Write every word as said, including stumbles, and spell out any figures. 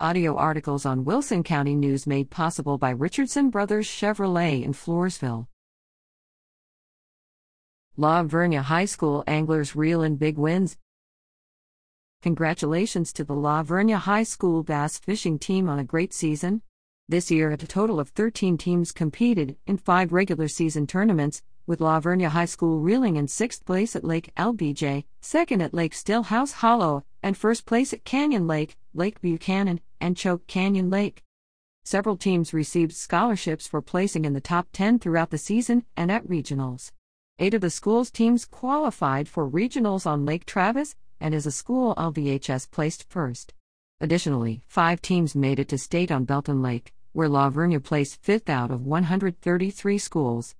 Audio articles on Wilson County News made possible by Richardson Brothers Chevrolet in Floresville. La Vernia High School anglers reel in big wins. Congratulations to the La Vernia High School bass fishing team on a great season. This year, a total of thirteen teams competed in five regular season tournaments, with La Vernia High School reeling in sixth place at Lake L B J, second at Lake Stillhouse Hollow, and first place at Canyon Lake, Lake Buchanan, and Choke Canyon Lake. Several teams received scholarships for placing in the top ten throughout the season and at regionals. Eight of the school's teams qualified for regionals on Lake Travis, and as a school, L V H S placed first. Additionally, five teams made it to state on Belton Lake, where La Vernia placed fifth out of one hundred thirty-three schools.